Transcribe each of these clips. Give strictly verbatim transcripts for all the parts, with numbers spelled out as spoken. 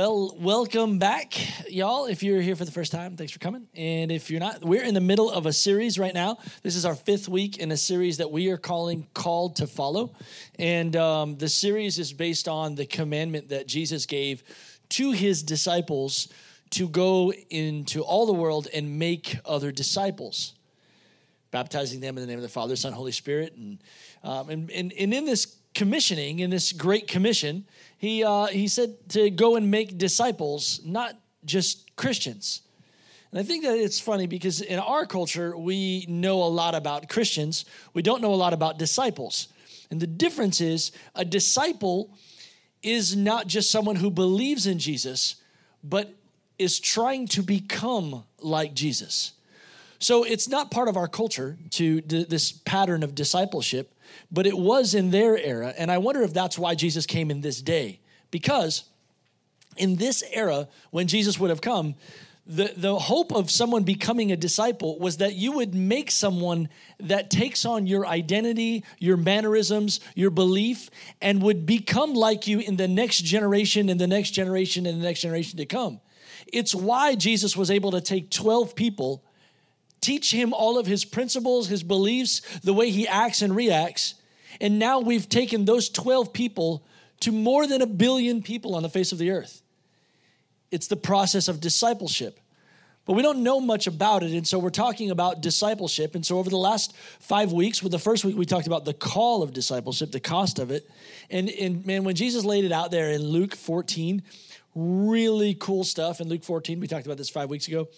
Well, welcome back, y'all. If you're here for the first time, thanks for coming. And if you're not, we're in the middle of a series right now. This is our fifth week in a series that we are calling Called to Follow. And um, the series is based on the commandment that Jesus gave to his disciples to go into all the world and make other disciples, baptizing them in the name of the Father, Son, Holy Spirit. And, um, and, and, and in this commissioning, in this great commission, He uh, he said to go and make disciples, not just Christians. And I think that it's funny because in our culture, we know a lot about Christians. We don't know a lot about disciples. And the difference is a disciple is not just someone who believes in Jesus, but is trying to become like Jesus. So it's not part of our culture to d- this pattern of discipleship, but it was in their era. And I wonder if that's why Jesus came in this day, because in this era, when Jesus would have come, the, the hope of someone becoming a disciple was that you would make someone that takes on your identity, your mannerisms, your belief, and would become like you in the next generation and the next generation and the next generation to come. It's why Jesus was able to take twelve people, teach him all of his principles, his beliefs, the way he acts and reacts. And now we've taken those twelve people to more than a billion people on the face of the earth. It's the process of discipleship. But we don't know much about it, and so we're talking about discipleship. And so over the last five weeks, with the first week we talked about the call of discipleship, the cost of it. And, and man, when Jesus laid it out there in Luke fourteen, really cool stuff. In Luke fourteen, we talked about this five weeks ago.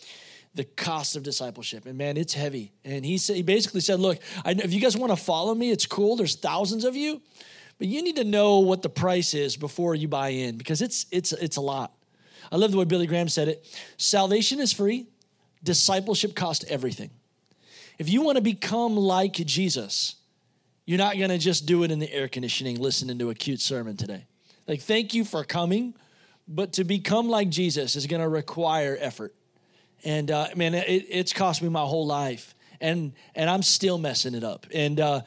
The cost of discipleship. And man, it's heavy. And he said, he basically said, look, I, if you guys want to follow me, it's cool. There's thousands of you, but you need to know what the price is before you buy in, because it's it's it's a lot. I love the way Billy Graham said it. Salvation is free. Discipleship costs everything. If you want to become like Jesus, you're not going to just do it in the air conditioning, listening to a cute sermon today. Like, thank you for coming, but to become like Jesus is going to require effort. And, uh, man, it, it's cost me my whole life, and and I'm still messing it up. And uh,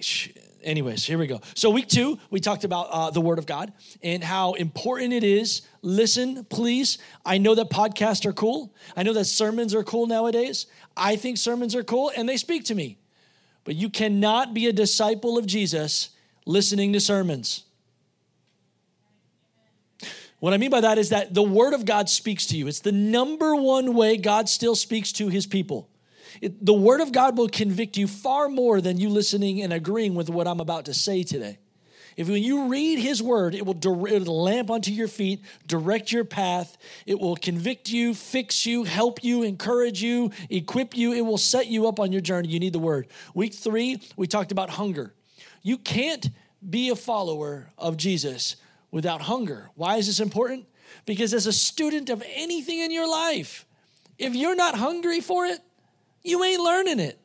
sh- anyways, here we go. So week two, we talked about uh, the Word of God and how important it is. Listen, please. I know that podcasts are cool. I know that sermons are cool nowadays. I think sermons are cool, and they speak to me. But you cannot be a disciple of Jesus listening to sermons. What I mean by that is that the Word of God speaks to you. It's the number one way God still speaks to his people. It, the Word of God will convict you far more than you listening and agreeing with what I'm about to say today. If when you read his Word, it will direct, it'll lamp unto your feet, direct your path. It will convict you, fix you, help you, encourage you, equip you. It will set you up on your journey. You need the Word. Week three, we talked about hunger. You can't be a follower of Jesus without hunger. Why is this important? Because as a student of anything in your life, if you're not hungry for it, you ain't learning it.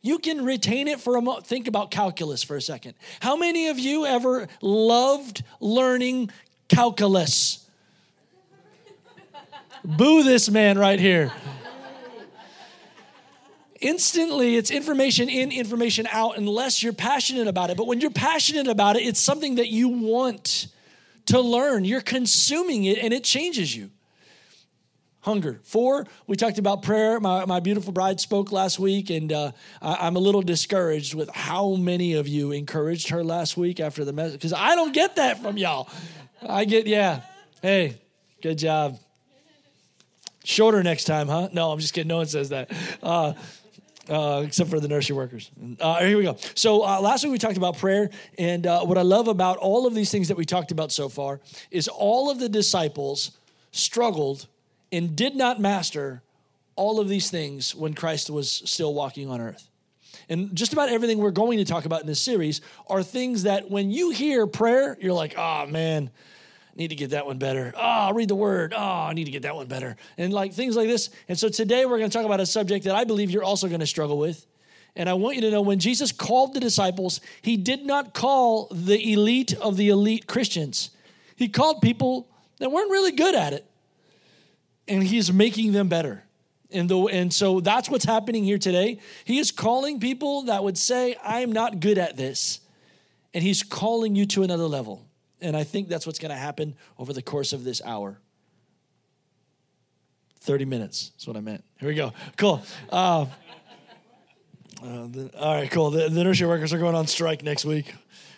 You can retain it for a moment. Think about calculus for a second. How many of you ever loved learning calculus? Boo this man right here. Instantly, it's information in, information out, unless you're passionate about it. But when you're passionate about it, it's something that you want to learn. You're consuming it, and it changes you. Hunger. Four, we talked about prayer. My, my beautiful bride spoke last week, and uh, I, I'm a little discouraged with how many of you encouraged her last week after the message, because I don't get that from y'all. I get, yeah, hey, good job. Shorter next time, huh? No, I'm just kidding. No one says that, uh, uh, except for the nursery workers. Uh, here we go. So uh, last week we talked about prayer, and uh, what I love about all of these things that we talked about so far is all of the disciples struggled and did not master all of these things when Christ was still walking on earth. And just about everything we're going to talk about in this series are things that when you hear prayer, you're like, oh, man, I need to get that one better. Oh, I'll read the Word. Oh, I need to get that one better. And like things like this. And so today we're going to talk about a subject that I believe you're also going to struggle with. And I want you to know, when Jesus called the disciples, he did not call the elite of the elite Christians. He called people that weren't really good at it, and he's making them better. And, the, and so that's what's happening here today. He is calling people that would say, I'm not good at this, and he's calling you to another level. And I think that's what's going to happen over the course of this hour. thirty minutes is what I meant. Here we go. Cool. Uh, uh, the, all right, cool. The, the nursery workers are going on strike next week.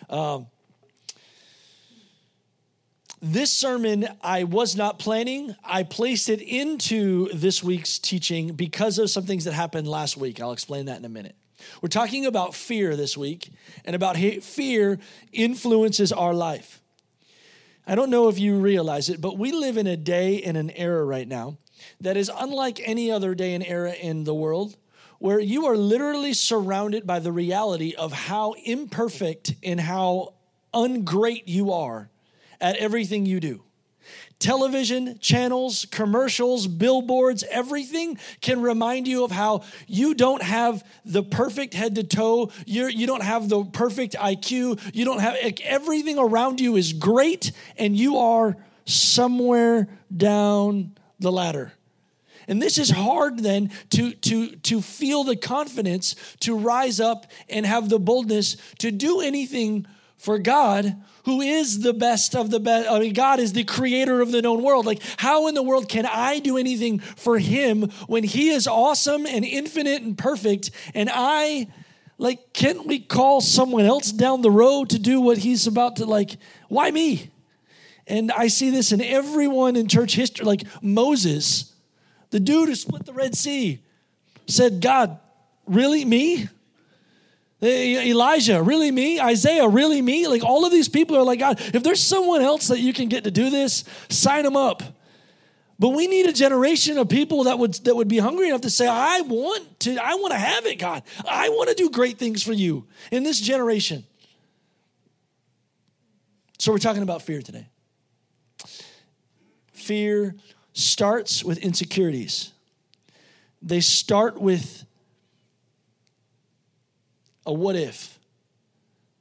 Um, this sermon I was not planning. I placed it into this week's teaching because of some things that happened last week. I'll explain that in a minute. We're talking about fear this week and about how fear influences our life. I don't know if you realize it, but we live in a day and an era right now that is unlike any other day and era in the world, where you are literally surrounded by the reality of how imperfect and how ungreat you are at everything you do. Television, channels, commercials, billboards, everything can remind you of how you don't have the perfect head to toe, you're, you don't have the perfect I Q, you don't have, everything around you is great, and you are somewhere down the ladder. And this is hard then to, to, to feel the confidence to rise up and have the boldness to do anything for God, who is the best of the best. I mean, God is the creator of the known world. Like, how in the world can I do anything for him when he is awesome and infinite and perfect? And I, like, can't we call someone else down the road to do what he's about to, like, why me? And I see this in everyone in church history. Like Moses, the dude who split the Red Sea, said, God, really me? Elijah, really me? Isaiah, really me? Like, all of these people are like, God, if there's someone else that you can get to do this, sign them up. But we need a generation of people that would that would be hungry enough to say, I want to, I want to have it, God. I want to do great things for you in this generation. So we're talking about fear today. Fear starts with insecurities. They start with a what if.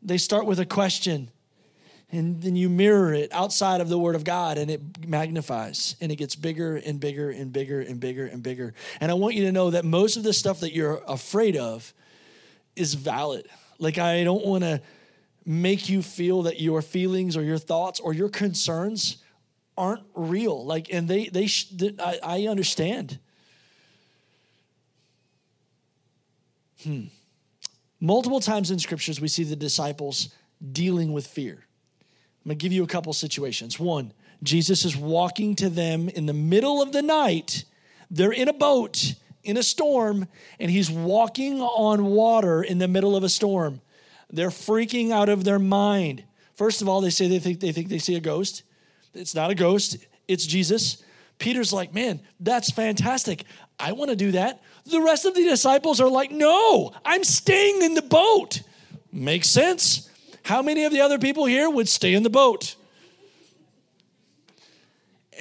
They start with a question, and then you mirror it outside of the Word of God, and it magnifies, and it gets bigger and bigger and bigger and bigger and bigger. And I want you to know that most of the stuff that you're afraid of is valid. Like, I don't want to make you feel that your feelings or your thoughts or your concerns aren't real. Like, and they, they, sh- I, I understand. Hmm. Multiple times in scriptures, we see the disciples dealing with fear. I'm going to give you a couple situations. One, Jesus is walking to them in the middle of the night. They're in a boat in a storm, and he's walking on water in the middle of a storm. They're freaking out of their mind. First of all, they say they think they think they see a ghost. It's not a ghost. It's Jesus. Peter's like, man, that's fantastic. I want to do that. The rest of the disciples are like, no, I'm staying in the boat. Makes sense. How many of the other people here would stay in the boat?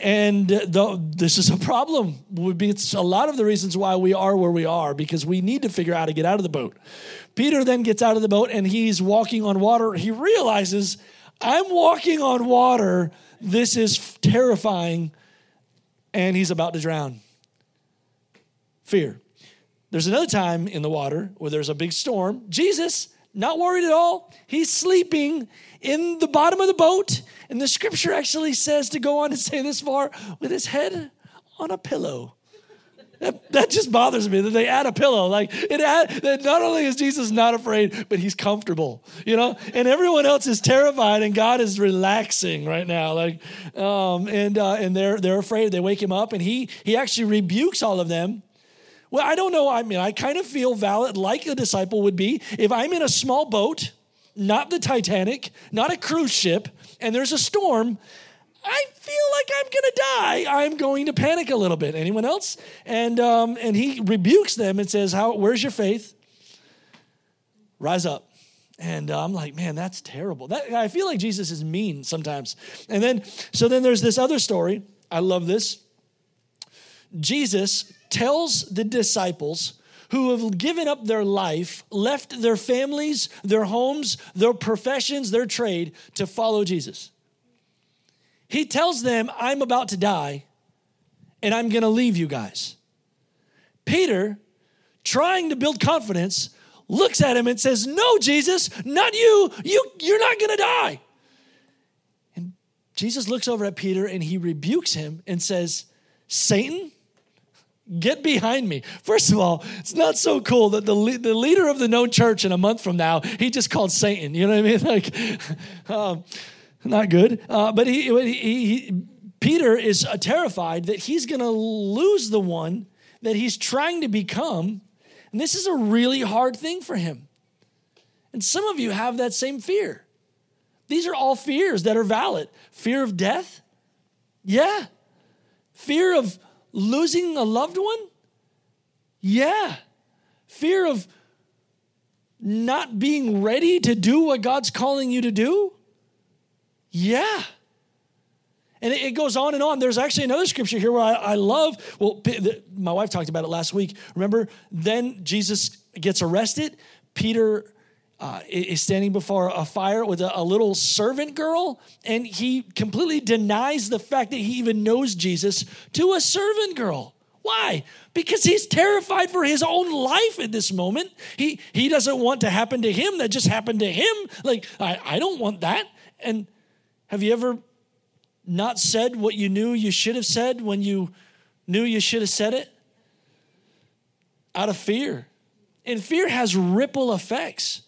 And the, this is a problem. It's a lot of the reasons why we are where we are, because we need to figure out how to get out of the boat. Peter then gets out of the boat, and he's walking on water. He realizes, I'm walking on water. This is terrifying, and he's about to drown. Fear. There's another time in the water where there's a big storm. Jesus, not worried at all. He's sleeping in the bottom of the boat, and the scripture actually says to go on and say this far, with his head on a pillow. That, that just bothers me that they add a pillow. Like, it add, that not only is Jesus not afraid, but he's comfortable, you know? And everyone else is terrified, and God is relaxing right now. Like, um, and uh, and they're they're afraid. They wake him up, and he he actually rebukes all of them. Well, I don't know. I mean, I kind of feel valid, like a disciple would be, if I'm in a small boat, not the Titanic, not a cruise ship, and there's a storm. I feel like I'm going to die. I'm going to panic a little bit. Anyone else? And um, and he rebukes them and says, "How? Where's your faith? Rise up." And uh, I'm like, man, that's terrible. That, I feel like Jesus is mean sometimes. And then, so then there's this other story. I love this. Jesus tells the disciples who have given up their life, left their families, their homes, their professions, their trade to follow Jesus. He tells them, I'm about to die, and I'm going to leave you guys. Peter, trying to build confidence, looks at him and says, no, Jesus, not you. you you're not going to die. Jesus looks over at Peter and he rebukes him and says, Satan, get behind me. First of all, it's not so cool that the le- the leader of the known church in a month from now, he just called Satan. You know what I mean? Like, um, not good. Uh, but he, he, he Peter is uh, terrified that he's going to lose the one that he's trying to become. And this is a really hard thing for him. And some of you have that same fear. These are all fears that are valid. Fear of death? Yeah. Fear of losing a loved one? Yeah. Fear of not being ready to do what God's calling you to do? Yeah. And it goes on and on. There's actually another scripture here where I, I love, well, my wife talked about it last week. Remember, then Jesus gets arrested. Peter Uh, is standing before a fire with a, a little servant girl, and he completely denies the fact that he even knows Jesus to a servant girl. Why? Because he's terrified for his own life at this moment. He he doesn't want to happen to him that just happened to him. Like, I, I don't want that. And have you ever not said what you knew you should have said when you knew you should have said it? Out of fear. And fear has ripple effects.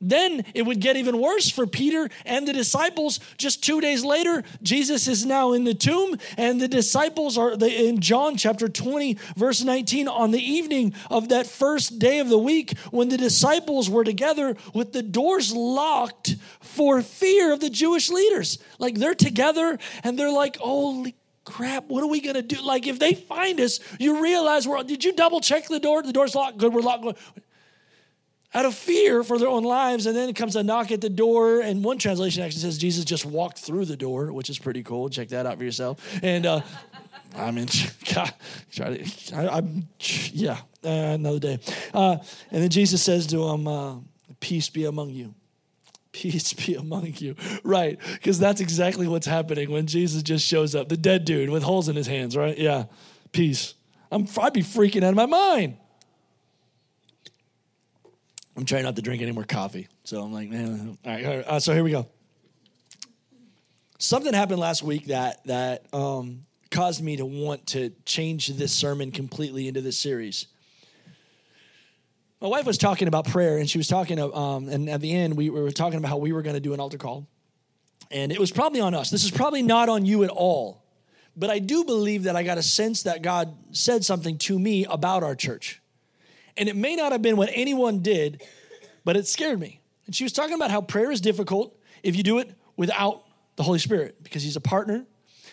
Then it would get even worse for Peter and the disciples. Just two days later, Jesus is now in the tomb, and the disciples are in John chapter twenty, verse nineteen, on the evening of that first day of the week when the disciples were together with the doors locked for fear of the Jewish leaders. Like, they're together, and they're like, holy crap, what are we going to do? Like, if they find us, you realize, we're. Did you double check the door? The door's locked. Good, we're locked. Out of fear for their own lives, and then comes a knock at the door, and one translation actually says Jesus just walked through the door, which is pretty cool. Check that out for yourself. And uh, I mean, God, try to, I, I'm, yeah, uh, another day. Uh, and then Jesus says to him, uh, "Peace be among you." Peace be among you. Right, because that's exactly what's happening when Jesus just shows up, the dead dude with holes in his hands. Right? Yeah, peace. I'm, I'd be freaking out of my mind. I'm trying not to drink any more coffee. So I'm like, man, all right. All right. Uh, so here we go. Something happened last week that that um, caused me to want to change this sermon completely into this series. My wife was talking about prayer, and she was talking, um, and at the end, we were talking about how we were going to do an altar call. And it was probably on us. This is probably not on you at all. But I do believe that I got a sense that God said something to me about our church. And it may not have been what anyone did, but it scared me. And she was talking about how prayer is difficult if you do it without the Holy Spirit, because he's a partner,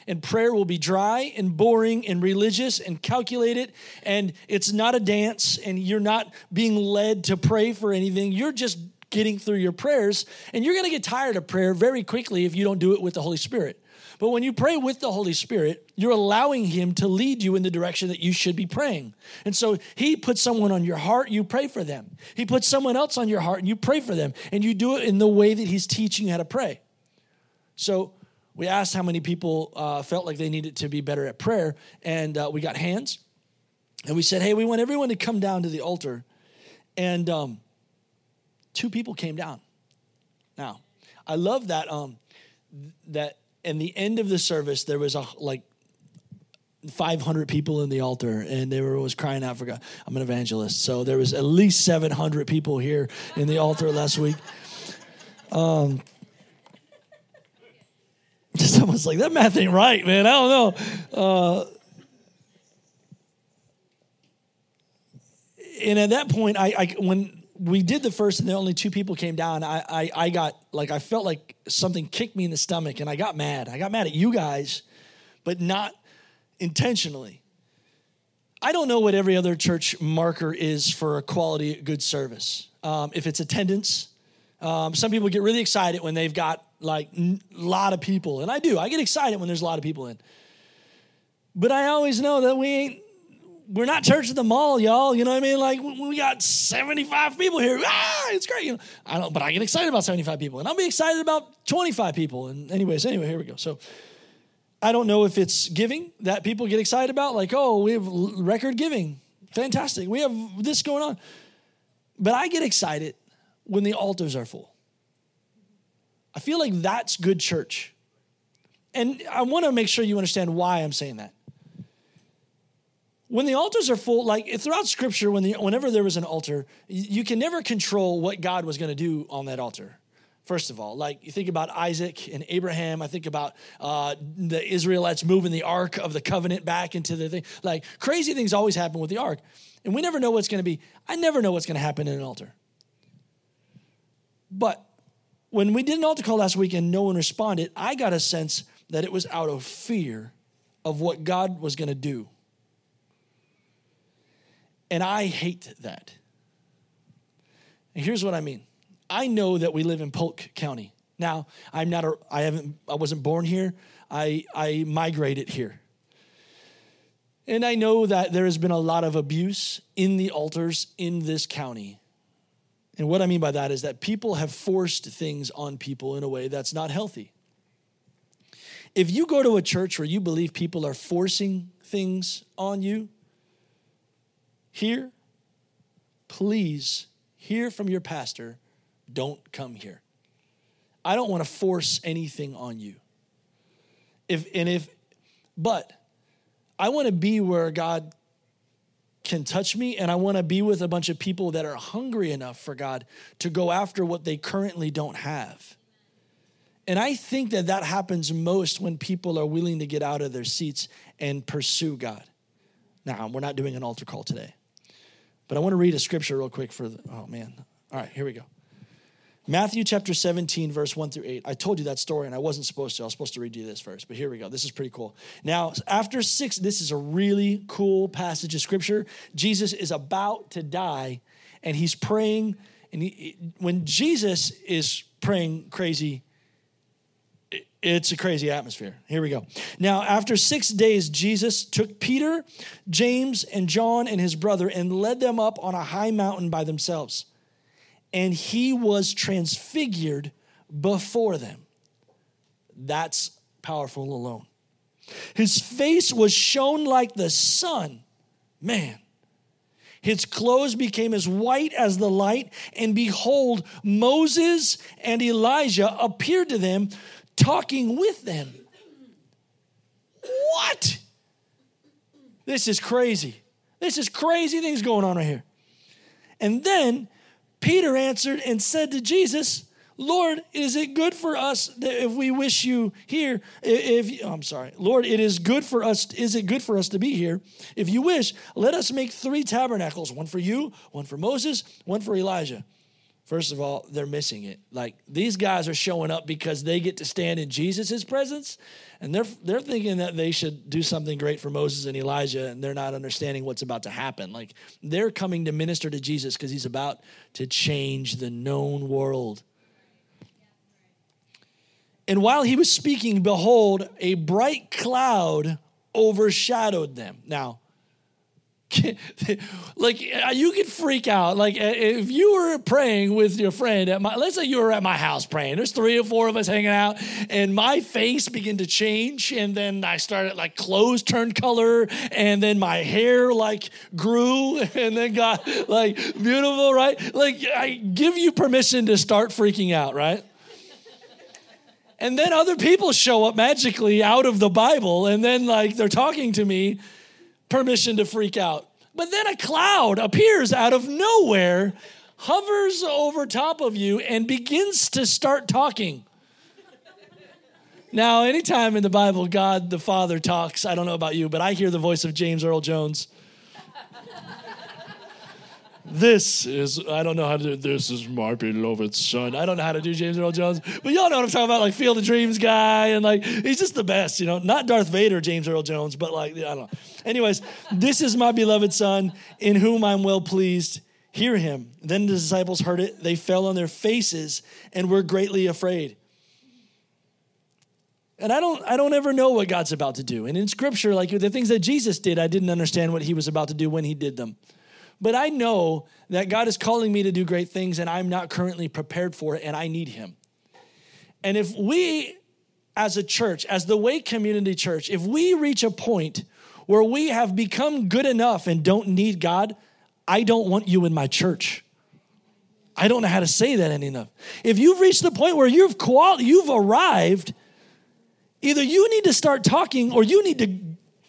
and prayer will be dry and boring and religious and calculated, and it's not a dance, and you're not being led to pray for anything. You're just getting through your prayers, and you're going to get tired of prayer very quickly if you don't do it with the Holy Spirit. But when you pray with the Holy Spirit, you're allowing him to lead you in the direction that you should be praying. And so he puts someone on your heart, you pray for them. He puts someone else on your heart, and you pray for them. And you do it in the way that he's teaching you how to pray. So we asked how many people uh, felt like they needed to be better at prayer. And uh, we got hands. And we said, hey, we want everyone to come down to the altar. And um, two people came down. Now, I love that um, that... And the end of the service, there was a, like five hundred people in the altar, and they were always crying out for God. I'm an evangelist, so there was at least seven hundred people here in the altar last week. Um, someone's like, that math ain't right, man. I don't know. Uh, and at that point, I, I when. we did the first and the only two people came down. I, I I got like, I felt like something kicked me in the stomach, and I got mad. I got mad at you guys, but not intentionally. I don't know what every other church marker is for a quality good service. Um, if it's attendance, um, some people get really excited when they've got like a n- lot of people. And I do, I get excited when there's a lot of people in, but I always know that we ain't, we're not church at the mall, y'all. You know what I mean? Like, we got seventy-five people here. Ah, it's great. You know, I don't, but I get excited about seventy-five people, and I'll be excited about twenty-five people. And anyways, anyway, here we go. So I don't know if it's giving that people get excited about. Like, oh, we have record giving. Fantastic. We have this going on. But I get excited when the altars are full. I feel like that's good church. And I want to make sure you understand why I'm saying that. When the altars are full, like throughout Scripture, when the, whenever there was an altar, you can never control what God was going to do on that altar. First of all, like you think about Isaac and Abraham. I think about uh, the Israelites moving the Ark of the Covenant back into the thing. Like crazy things always happen with the Ark. And we never know what's going to be. I never know what's going to happen in an altar. But when we did an altar call last week and no one responded, I got a sense that it was out of fear of what God was going to do. And I hate that. And here's what I mean. I know that we live in Polk County. Now, I'm not a, I haven't, I wasn't born here. I, I migrated here. And I know that there has been a lot of abuse in the altars in this county. And what I mean by that is that people have forced things on people in a way that's not healthy. If you go to a church where you believe people are forcing things on you, here, please hear from your pastor. Don't come here. I don't want to force anything on you. If and if, but I want to be where God can touch me, and I want to be with a bunch of people that are hungry enough for God to go after what they currently don't have. And I think that that happens most when people are willing to get out of their seats and pursue God. Now, we're not doing an altar call today, but I want to read a scripture real quick for the, oh man. All right, here we go. Matthew chapter seventeen, verse one through eight. I told you that story, and I wasn't supposed to. I was supposed to read you this first, but here we go. This is pretty cool. Now, after six, this is a really cool passage of Scripture. Jesus is about to die, and he's praying. And he, when Jesus is praying crazy, it's a crazy atmosphere. Here we go. Now, after six days, Jesus took Peter, James, and John, and his brother, and led them up on a high mountain by themselves. And he was transfigured before them. That's powerful alone. His face was shone like the sun. Man. His clothes became as white as the light. And behold, Moses and Elijah appeared to them, talking with them. What? This is crazy. This is crazy things going on right here. And then Peter answered and said to Jesus, Lord, is it good for us that if we wish you here, if, oh, I'm sorry, Lord, it is good for us, is it good for us to be here? If you wish, let us make three tabernacles, one for you, one for Moses, one for Elijah. First of all, they're missing it. Like these guys are showing up because they get to stand in Jesus' presence, and they're they're thinking that they should do something great for Moses and Elijah, and they're not understanding what's about to happen. Like they're coming to minister to Jesus because he's about to change the known world. And while he was speaking, behold, a bright cloud overshadowed them. Now, like you could freak out. Like if you were praying with your friend at my, let's say you were at my house praying. There's three or four of us hanging out, and my face began to change, and then I started like clothes turned color, and then my hair like grew, and then got like beautiful, right? Like I give you permission to start freaking out, right? And then other people show up magically out of the Bible, and then like they're talking to me. Permission to freak out. But then a cloud appears out of nowhere, hovers over top of you, and begins to start talking. Now, anytime in the Bible, God the Father talks, I don't know about you, but I hear the voice of James Earl Jones. This is, I don't know how to do, this is my beloved son. I don't know how to do James Earl Jones, but y'all know what I'm talking about, like Field of Dreams guy, and like, he's just the best, you know, not Darth Vader, James Earl Jones, but like, I don't know. Anyways, this is my beloved son in whom I'm well pleased. Hear him. Then the disciples heard it. They fell on their faces and were greatly afraid. And I don't I don't ever know what God's about to do. And in Scripture, like the things that Jesus did, I didn't understand what he was about to do when he did them. But I know that God is calling me to do great things, and I'm not currently prepared for it, and I need him. And if we, as a church, as the Way Community Church, if we reach a point where we have become good enough and don't need God, I don't want you in my church. I don't know how to say that any enough. If you've reached the point where you've qual- you've arrived, Either you need to start talking or you need to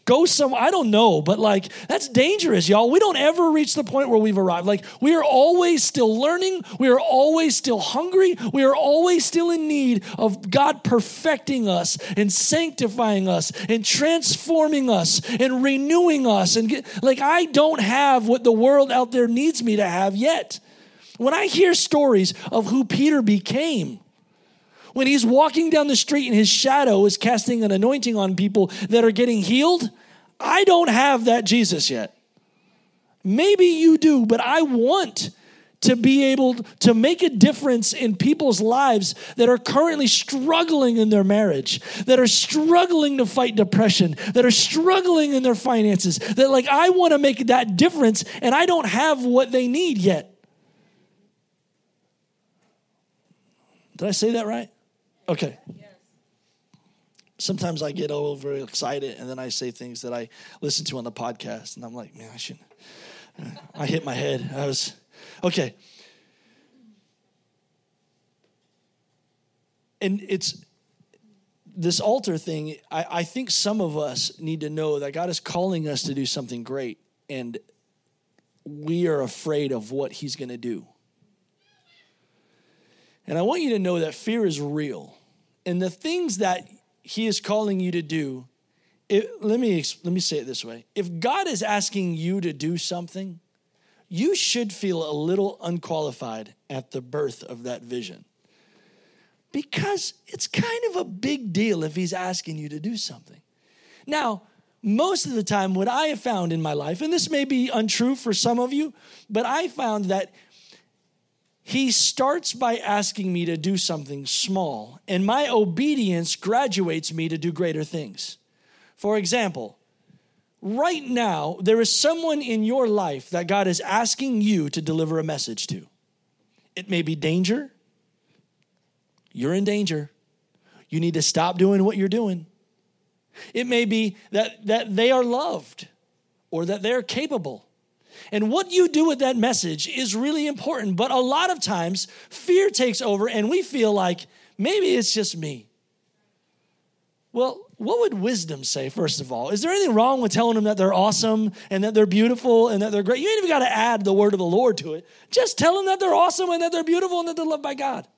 go somewhere. I don't know, but like, that's dangerous, y'all. We don't ever reach the point where we've arrived. Like, we are always still learning. We are always still hungry. We are always still in need of God perfecting us and sanctifying us and transforming us and renewing us. And get, like, I don't have what the world out there needs me to have yet. When I hear stories of who Peter became, when he's walking down the street and his shadow is casting an anointing on people that are getting healed, I don't have that Jesus yet. Maybe you do, but I want to be able to make a difference in people's lives that are currently struggling in their marriage, that are struggling to fight depression, that are struggling in their finances, that like I want to make that difference and I don't have what they need yet. Did I say that right? Okay. Sometimes I get all over excited and then I say things that I listen to on the podcast and I'm like, man, I shouldn't. I hit my head. I was, okay. And it's this altar thing. I, I think some of us need to know that God is calling us to do something great and we are afraid of what he's going to do. And I want you to know that fear is real. And the things that he is calling you to do, it, let me let me say it this way. If God is asking you to do something, you should feel a little unqualified at the birth of that vision. Because it's kind of a big deal if he's asking you to do something. Now, most of the time, what I have found in my life, and this may be untrue for some of you, but I found that he starts by asking me to do something small, and my obedience graduates me to do greater things. For example, right now, there is someone in your life that God is asking you to deliver a message to. It may be danger. You're in danger. You need to stop doing what you're doing. It may be that, that they are loved or that they're capable. And what you do with that message is really important. But a lot of times, fear takes over and we feel like, maybe it's just me. Well, what would wisdom say, first of all? Is there anything wrong with telling them that they're awesome and that they're beautiful and that they're great? You ain't even got to add the word of the Lord to it. Just tell them that they're awesome and that they're beautiful and that they're loved by God.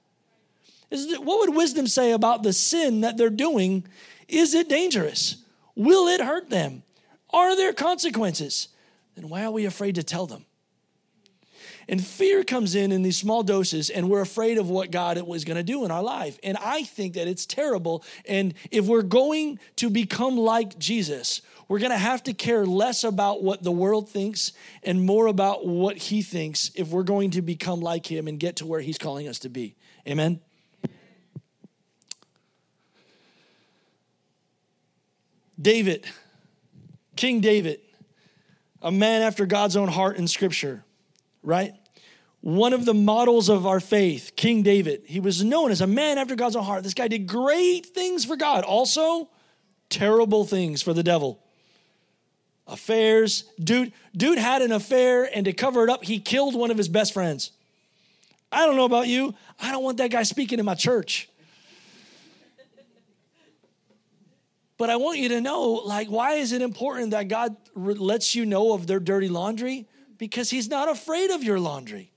Is it, what would wisdom say about the sin that they're doing? Is it dangerous? Will it hurt them? Are there consequences? Then why are we afraid to tell them? And fear comes in in these small doses, and we're afraid of what God was going to do in our life. And I think that it's terrible. And if we're going to become like Jesus, we're going to have to care less about what the world thinks and more about what he thinks if we're going to become like him and get to where he's calling us to be. Amen? David, King David. A man after God's own heart in Scripture, right? One of the models of our faith, King David, he was known as a man after God's own heart. This guy did great things for God, also terrible things for the devil. Affairs. Dude, dude had an affair, and to cover it up, he killed one of his best friends. I don't know about you. I don't want that guy speaking in my church. But I want you to know, like, why is it important that God re- lets you know of their dirty laundry? Because he's not afraid of your laundry.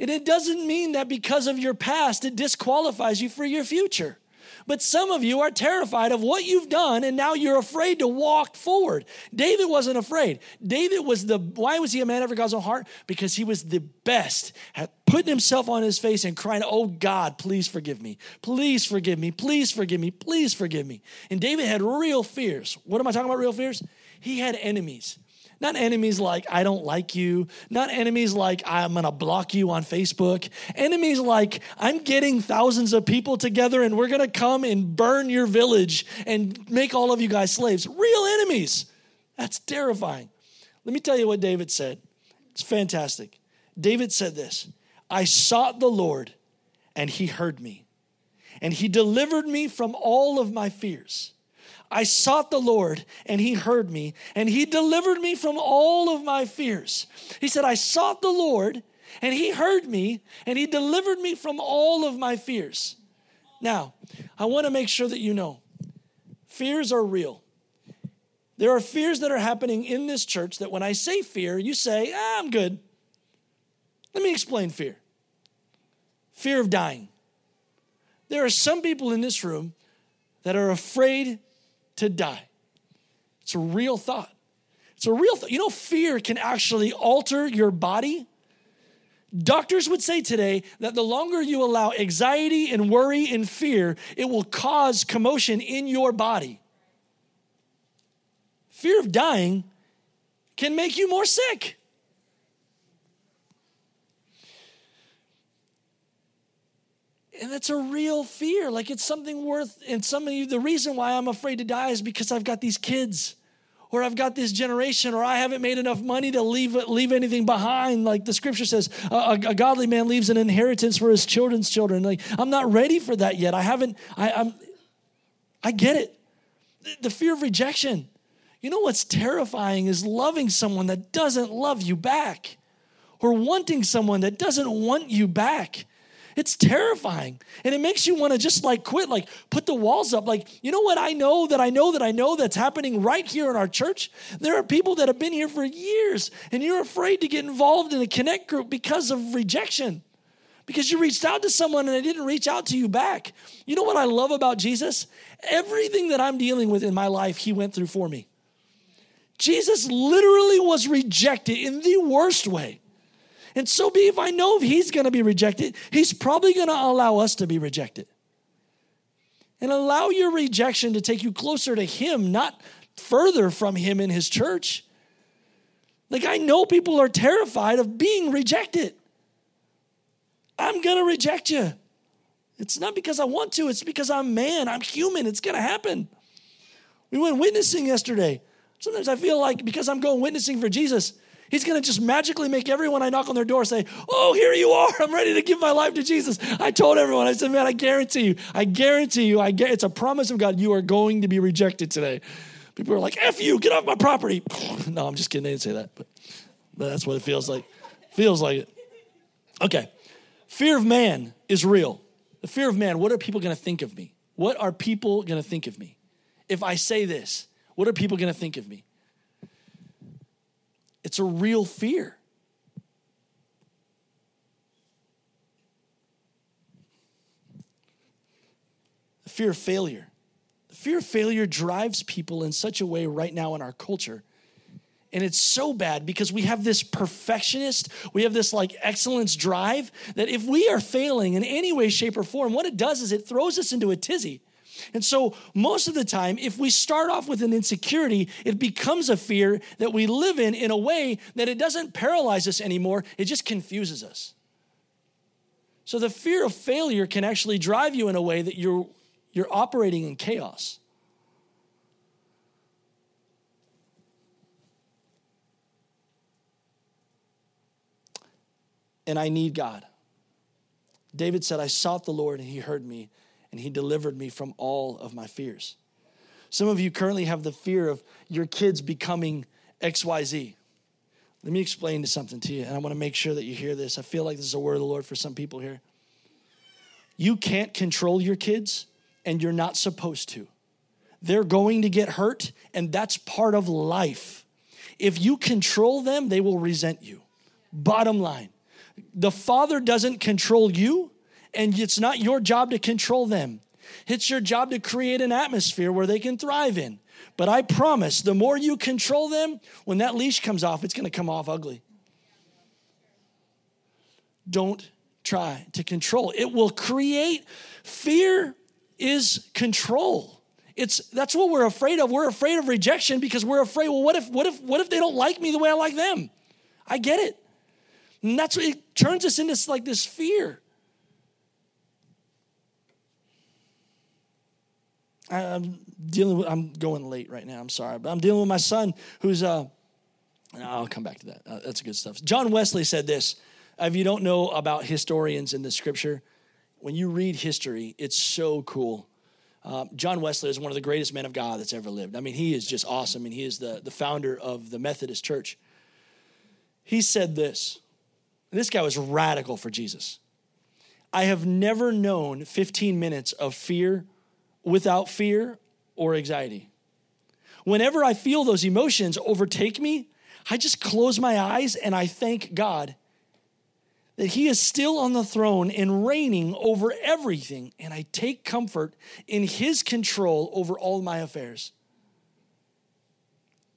And it doesn't mean that because of your past, it disqualifies you for your future. But some of you are terrified of what you've done, and now you're afraid to walk forward. David wasn't afraid. David was the, why was he a man after God's own heart? Because he was the best at putting himself on his face and crying, oh God, please forgive me. Please forgive me. Please forgive me. Please forgive me. And David had real fears. What am I talking about, real fears? He had enemies. Not enemies like, I don't like you. Not enemies like, I'm going to block you on Facebook. Enemies like, I'm getting thousands of people together and we're going to come and burn your village and make all of you guys slaves. Real enemies. That's terrifying. Let me tell you what David said. It's fantastic. David said this, I sought the Lord and he heard me and he delivered me from all of my fears. I sought the Lord, and he heard me, and he delivered me from all of my fears. He said, I sought the Lord, and he heard me, and he delivered me from all of my fears. Now, I want to make sure that you know Fears are real. There are fears that are happening in this church that when I say fear, you say, ah, I'm good. Let me explain fear. Fear of dying. There are some people in this room that are afraid to die. It's a real thought. It's a real thought. You know, fear can actually alter your body. Doctors would say today that the longer you allow anxiety and worry and fear, it will cause commotion in your body. Fear of dying can make you more sick. And that's a real fear. Like it's something worth, and some of you, the reason why I'm afraid to die is because I've got these kids, or I've got this generation, or I haven't made enough money to leave leave anything behind. Like the scripture says, a, a, a godly man leaves an inheritance for his children's children. Like I'm not ready for that yet. I haven't, I, I'm, I get it. The fear of rejection. You know what's terrifying is loving someone that doesn't love you back, or wanting someone that doesn't want you back. It's terrifying. And it makes you want to just like quit, like put the walls up. Like, you know what I know that I know that I know that's happening right here in our church? There are people that have been here for years and you're afraid to get involved in a connect group because of rejection, because you reached out to someone and they didn't reach out to you back. You know what I love about Jesus? Everything that I'm dealing with in my life, he went through for me. Jesus literally was rejected in the worst way. And so be if I know if he's going to be rejected, he's probably going to allow us to be rejected. And allow your rejection to take you closer to him, not further from him in his church. Like I know people are terrified of being rejected. I'm going to reject you. It's not because I want to. It's because I'm man. I'm human. It's going to happen. We went witnessing yesterday. Sometimes I feel like because I'm going witnessing for Jesus, he's going to just magically make everyone I knock on their door say, oh, here you are. I'm ready to give my life to Jesus. I told everyone, I said, man, I guarantee you, I guarantee you, I get, it's a promise of God. You are going to be rejected today. People are like, F you, get off my property. No, I'm just kidding. They didn't say that, but, but that's what it feels like. Feels like it. Okay. Fear of man is real. The fear of man, what are people going to think of me? What are people going to think of me? If I say this, what are people going to think of me? It's a real fear. The fear of failure. The fear of failure drives people in such a way right now in our culture. And it's so bad because we have this perfectionist, we have this like excellence drive that if we are failing in any way, shape, or form, what it does is it throws us into a tizzy. And so most of the time, if we start off with an insecurity, it becomes a fear that we live in in a way that it doesn't paralyze us anymore. It just confuses us. So the fear of failure can actually drive you in a way that you're, you're operating in chaos. And I need God. David said, I sought the Lord and he heard me, and he delivered me from all of my fears. Some of you currently have the fear of your kids becoming X Y Z. Let me explain something to you, and I want to make sure that you hear this. I feel like this is a word of the Lord for some people here. You can't control your kids, and you're not supposed to. They're going to get hurt, and that's part of life. If you control them, they will resent you. Bottom line, the father doesn't control you, and it's not your job to control them. It's your job to create an atmosphere where they can thrive in. But I promise, the more you control them, when that leash comes off, it's going to come off ugly. Don't try to control. It will create fear is control. It's that's what we're afraid of. We're afraid of rejection because we're afraid, well, what if what if what if they don't like me the way I like them? I get it. And that's what it turns us into like this fear. I'm dealing with, I'm going late right now. I'm sorry, but I'm dealing with my son who's, uh, I'll come back to that. Uh, that's good stuff. John Wesley said this. If you don't know about historians in the scripture, when you read history, it's so cool. Uh, John Wesley is one of the greatest men of God that's ever lived. I mean, he is just awesome. And he is the, the founder of the Methodist Church. He said this, and this guy was radical for Jesus. I have never known fifteen minutes of fear without fear or anxiety. Whenever I feel those emotions overtake me, I just close my eyes and I thank God that he is still on the throne and reigning over everything, and I take comfort in his control over all my affairs.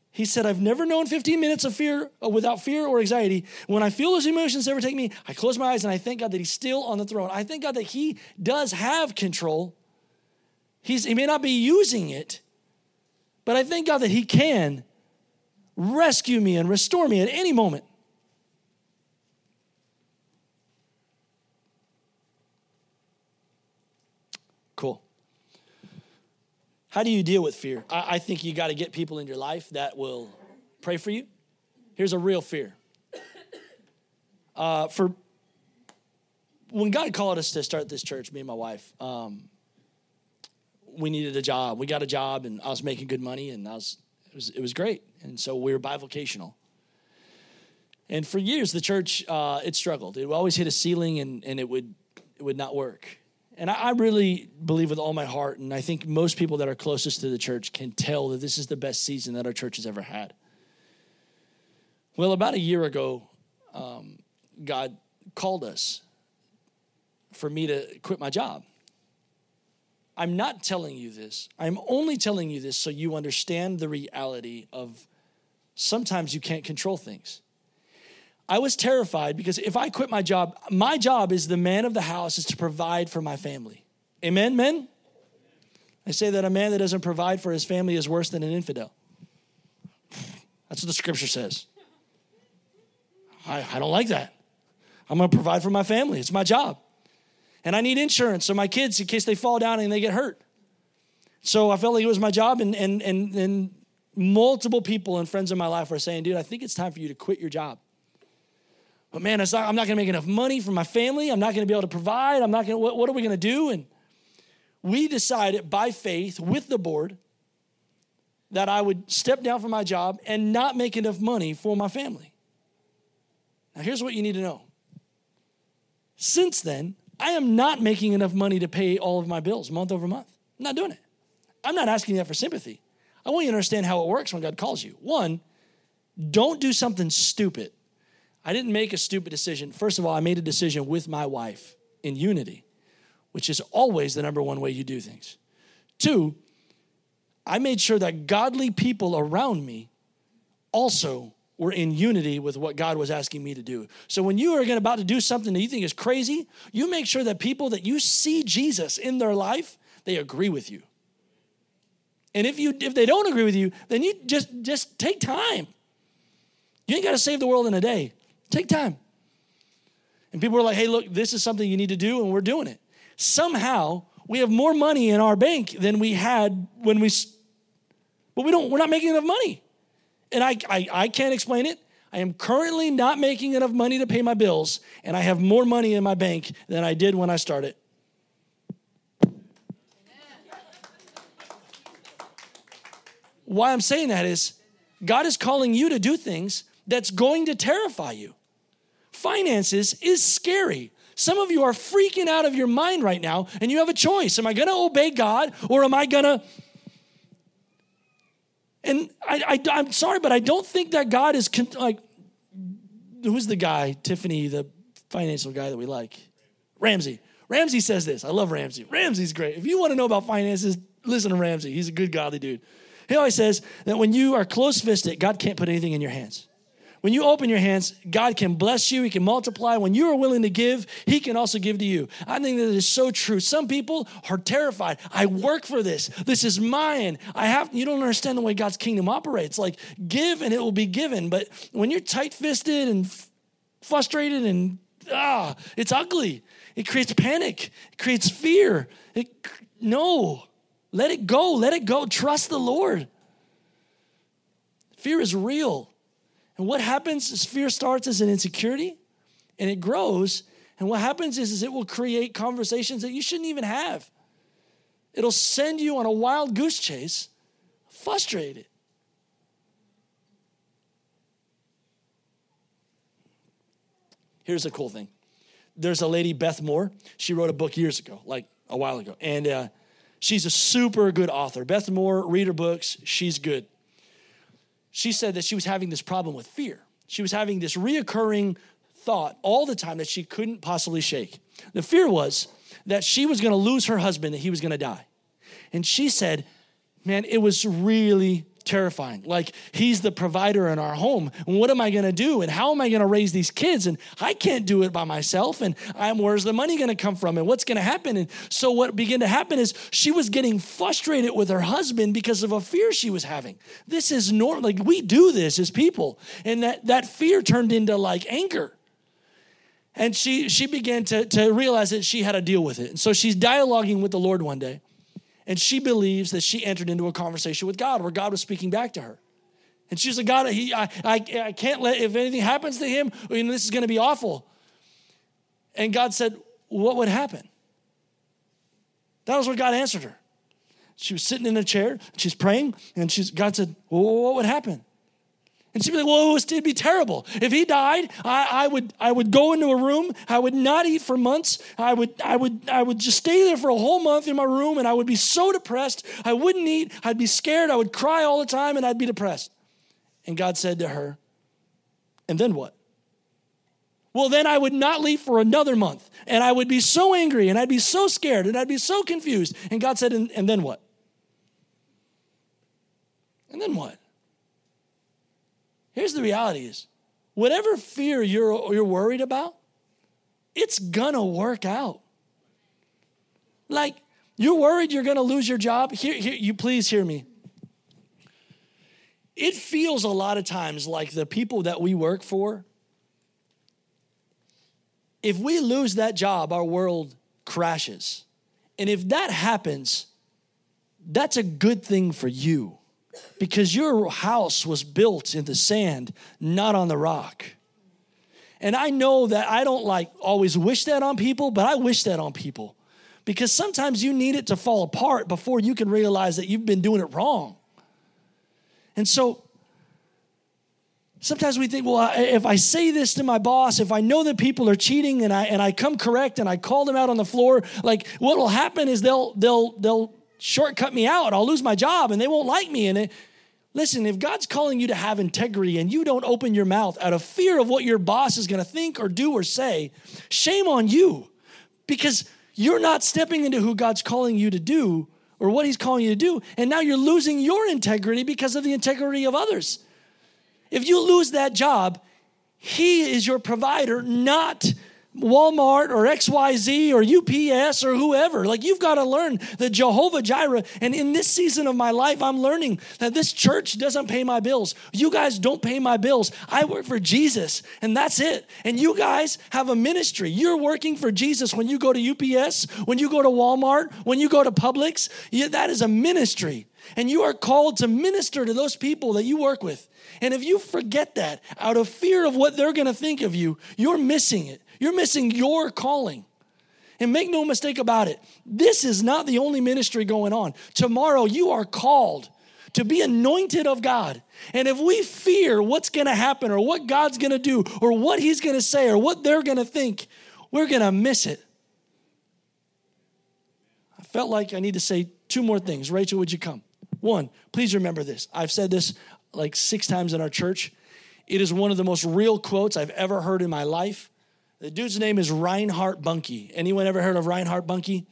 He said, I've never known fifteen minutes of fear without fear or anxiety. When I feel those emotions overtake me, I close my eyes and I thank God that he's still on the throne. I thank God that he does have control. He's, he may not be using it, but I thank God that he can rescue me and restore me at any moment. Cool. How do you deal with fear? I, I think you got to get people in your life that will pray for you. Here's a real fear. Uh, for when God called us to start this church, me and my wife, um, we needed a job. We got a job, and I was making good money, and I was it was it was great. And so we were bivocational. And for years, the church uh, it struggled. It would always hit a ceiling, and and it would it would not work. And I really believe with all my heart, and I think most people that are closest to the church can tell that this is the best season that our church has ever had. Well, about a year ago, um, God called us for me to quit my job. I'm not telling you this. I'm only telling you this so you understand the reality of sometimes you can't control things. I was terrified because if I quit my job, my job is the man of the house is to provide for my family. Amen, men? I say that a man that doesn't provide for his family is worse than an infidel. That's what the scripture says. I, I don't like that. I'm going to provide for my family. It's my job. And I need insurance so my kids, in case they fall down and they get hurt. So I felt like it was my job, and and and, and multiple people and friends in my life were saying, dude, I think it's time for you to quit your job. But man, it's not, I'm not going to make enough money for my family. I'm not going to be able to provide. I'm not going. What, what are we going to do? And we decided by faith with the board that I would step down from my job and not make enough money for my family. Now, here's what you need to know. Since then, I am not making enough money to pay all of my bills month over month. I'm not doing it. I'm not asking that for sympathy. I want you to understand how it works when God calls you. One, don't do something stupid. I didn't make a stupid decision. First of all, I made a decision with my wife in unity, which is always the number one way you do things. Two, I made sure that godly people around me also were in unity with what God was asking me to do. So when you are about to do something that you think is crazy, you make sure that people that you see Jesus in their life, they agree with you. And if you if they don't agree with you, then you just, just take time. You ain't got to save the world in a day. Take time. And people are like, hey, look, this is something you need to do, and we're doing it. Somehow, we have more money in our bank than we had when we, but we don't, we're not making enough money. And I, I, I can't explain it. I am currently not making enough money to pay my bills, and I have more money in my bank than I did when I started. Why I'm saying that is God is calling you to do things that's going to terrify you. Finances is scary. Some of you are freaking out of your mind right now, and you have a choice. Am I going to obey God, or am I going to... And I, I, I'm sorry, but I don't think that God is... Con- like, who's the guy, Tiffany, the financial guy that we like? Ramsey. Ramsey says this. I love Ramsey. Ramsey's great. If you want to know about finances, listen to Ramsey. He's a good, godly dude. He always says that when you are close-fisted, God can't put anything in your hands. When you open your hands, God can bless you. He can multiply. When you are willing to give, he can also give to you. I think that is so true. Some people are terrified. I work for this. This is mine. I have. You don't understand the way God's kingdom operates. Like, give and it will be given. But when you're tight-fisted and f- frustrated and, ah, it's ugly. It creates panic. It creates fear. It, no. Let it go. Let it go. Trust the Lord. Fear is real. And what happens is fear starts as an insecurity, and it grows. And what happens is, is it will create conversations that you shouldn't even have. It'll send you on a wild goose chase, frustrated. Here's a cool thing. There's a lady, Beth Moore. She wrote a book years ago, like a while ago. And uh, She's a super good author. Beth Moore, read her books. She's good. She said that she was having this problem with fear. She was having this reoccurring thought all the time that she couldn't possibly shake. The fear was that she was going to lose her husband, that he was going to die. And she said, man, it was really terrifying. Like, he's the provider in our home. And what am I going to do? And how am I going to raise these kids? And I can't do it by myself. And I'm, where's the money going to come from? And what's going to happen? And so what began to happen is she was getting frustrated with her husband because of a fear she was having. This is normal. Like, we do this as people. And that, that fear turned into like anger. And she, she began to, to realize that she had to deal with it. And so she's dialoguing with the Lord one day. And she believes that she entered into a conversation with God where God was speaking back to her. And she's like, God, he, I, I, I can't let, if anything happens to him, you know, this is going to be awful. And God said, what would happen? That was what God answered her. She was sitting in a chair, she's praying, and she's, God said, well, what would happen? And she'd be like, well, it'd be terrible. If he died, I, I would I would go into a room. I would not eat for months. I would I would I would just stay there for a whole month in my room, and I would be so depressed. I wouldn't eat. I'd be scared. I would cry all the time, and I'd be depressed. And God said to her, and then what? Well, then I would not leave for another month, and I would be so angry, and I'd be so scared, and I'd be so confused. And God said, and, and then what? And then what? Here's the reality is, whatever fear you're you're worried about, it's gonna work out. Like, you're worried you're gonna lose your job. Here, here, you please hear me. It feels a lot of times like the people that we work for, if we lose that job, our world crashes. And if that happens, that's a good thing for you. Because your house was built in the sand, not on the rock. And I know that I don't like always wish that on people, but I wish that on people. Because sometimes you need it to fall apart before you can realize that you've been doing it wrong. And so sometimes we think, well, if I say this to my boss, if I know that people are cheating and I and I come correct and I call them out on the floor, like what will happen is they'll they'll they'll shortcut me out. I'll lose my job and they won't like me. And it, listen, if God's calling you to have integrity and you don't open your mouth out of fear of what your boss is going to think or do or say, shame on you, because you're not stepping into who God's calling you to do or what he's calling you to do. And now you're losing your integrity because of the integrity of others. If you lose that job, he is your provider, not Walmart or X Y Z or U P S or whoever. Like, you've got to learn the Jehovah Jireh. And in this season of my life, I'm learning that this church doesn't pay my bills. You guys don't pay my bills. I work for Jesus, and that's it. And you guys have a ministry. You're working for Jesus when you go to U P S, when you go to Walmart, when you go to Publix. Yeah, that is a ministry. And you are called to minister to those people that you work with. And if you forget that out of fear of what they're going to think of you, you're missing it. You're missing your calling. And make no mistake about it, this is not the only ministry going on. Tomorrow you are called to be anointed of God. And if we fear what's going to happen or what God's going to do or what he's going to say or what they're going to think, we're going to miss it. I felt like I need to say two more things. Rachel, would you come? One, please remember this. I've said this like six times in our church. It is one of the most real quotes I've ever heard in my life. The dude's name is Reinhardt Bonke. Anyone ever heard of Reinhardt Bonke?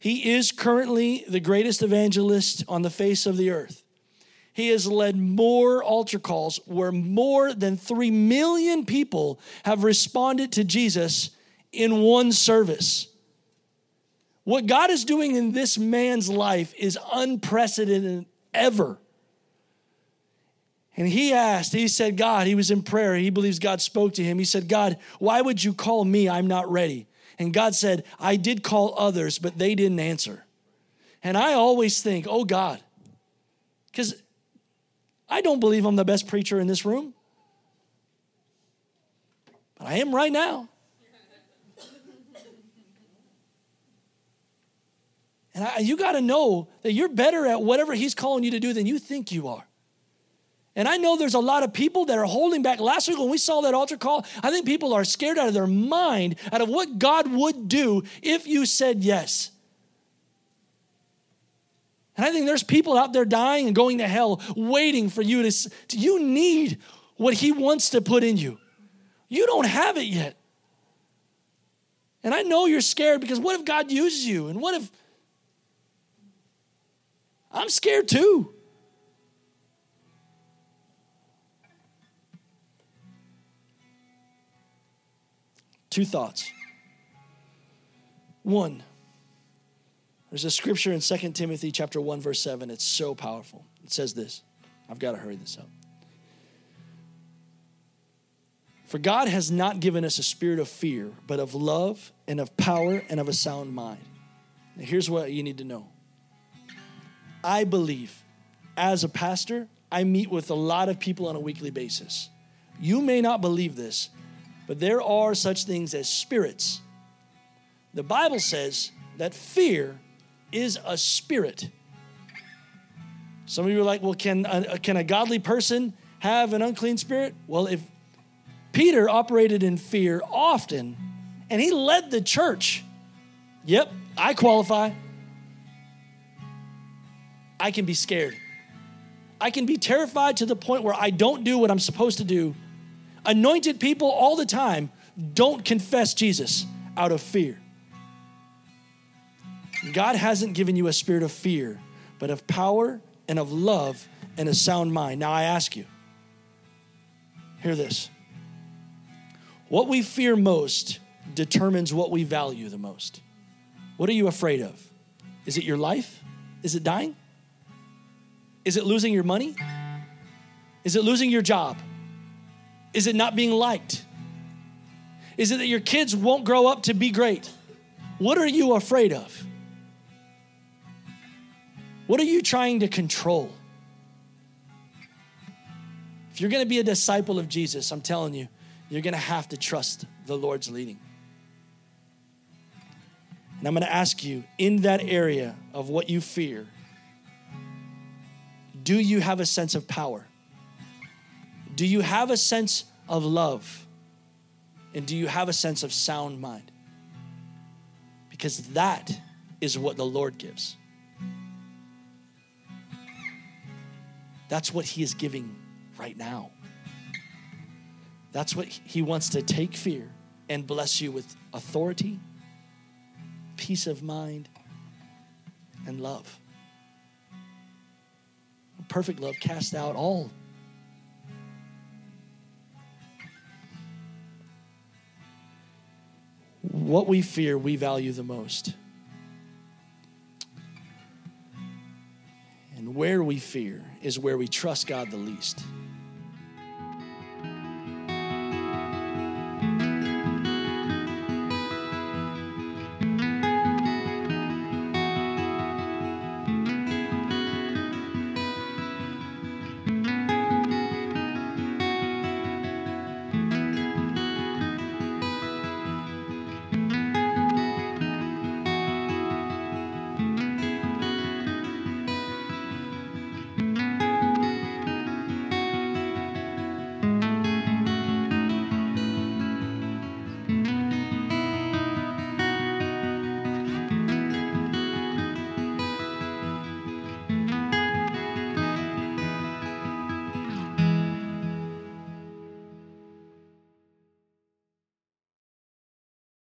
He is currently the greatest evangelist on the face of the earth. He has led more altar calls where more than three million people have responded to Jesus in one service. What God is doing in this man's life is unprecedented ever. And he asked, he said, God, he was in prayer. He believes God spoke to him. He said, God, why would you call me? I'm not ready. And God said, I did call others, but they didn't answer. And I always think, oh God, because I don't believe I'm the best preacher in this room. But I am right now. And I, you got to know that you're better at whatever he's calling you to do than you think you are. And I know there's a lot of people that are holding back. Last week when we saw that altar call, I think people are scared out of their mind, out of what God would do if you said yes. And I think there's people out there dying and going to hell waiting for you to, to you need what he wants to put in you. You don't have it yet. And I know you're scared because what if God uses you? And what if, I'm scared too. Two thoughts. One, there's a scripture in Second Timothy chapter one, verse seven. It's so powerful. It says this. I've got to hurry this up. For God has not given us a spirit of fear, but of love and of power and of a sound mind. Now here's what you need to know. I believe, as a pastor, I meet with a lot of people on a weekly basis. You may not believe this, but there are such things as spirits. The Bible says that fear is a spirit. Some of you are like, well, can a, can a godly person have an unclean spirit? Well, if Peter operated in fear often, and he led the church, yep, I qualify. I can be scared. I can be terrified to the point where I don't do what I'm supposed to do. Anointed people all the time don't confess Jesus out of fear. God hasn't given you a spirit of fear, but of power and of love and a sound mind. Now I ask you, hear this. What we fear most determines what we value the most. What are you afraid of? Is it your life? Is it dying? Is it losing your money? Is it losing your job? Is it not being liked? Is it that your kids won't grow up to be great? What are you afraid of? What are you trying to control? If you're going to be a disciple of Jesus, I'm telling you, you're going to have to trust the Lord's leading. And I'm going to ask you, in that area of what you fear, do you have a sense of power? Do you have a sense of love? And do you have a sense of sound mind? Because that is what the Lord gives. That's what he is giving right now. That's what he wants to take fear and bless you with authority, peace of mind, and love. Perfect love casts out all. What we fear, we value the most. And where we fear is where we trust God the least.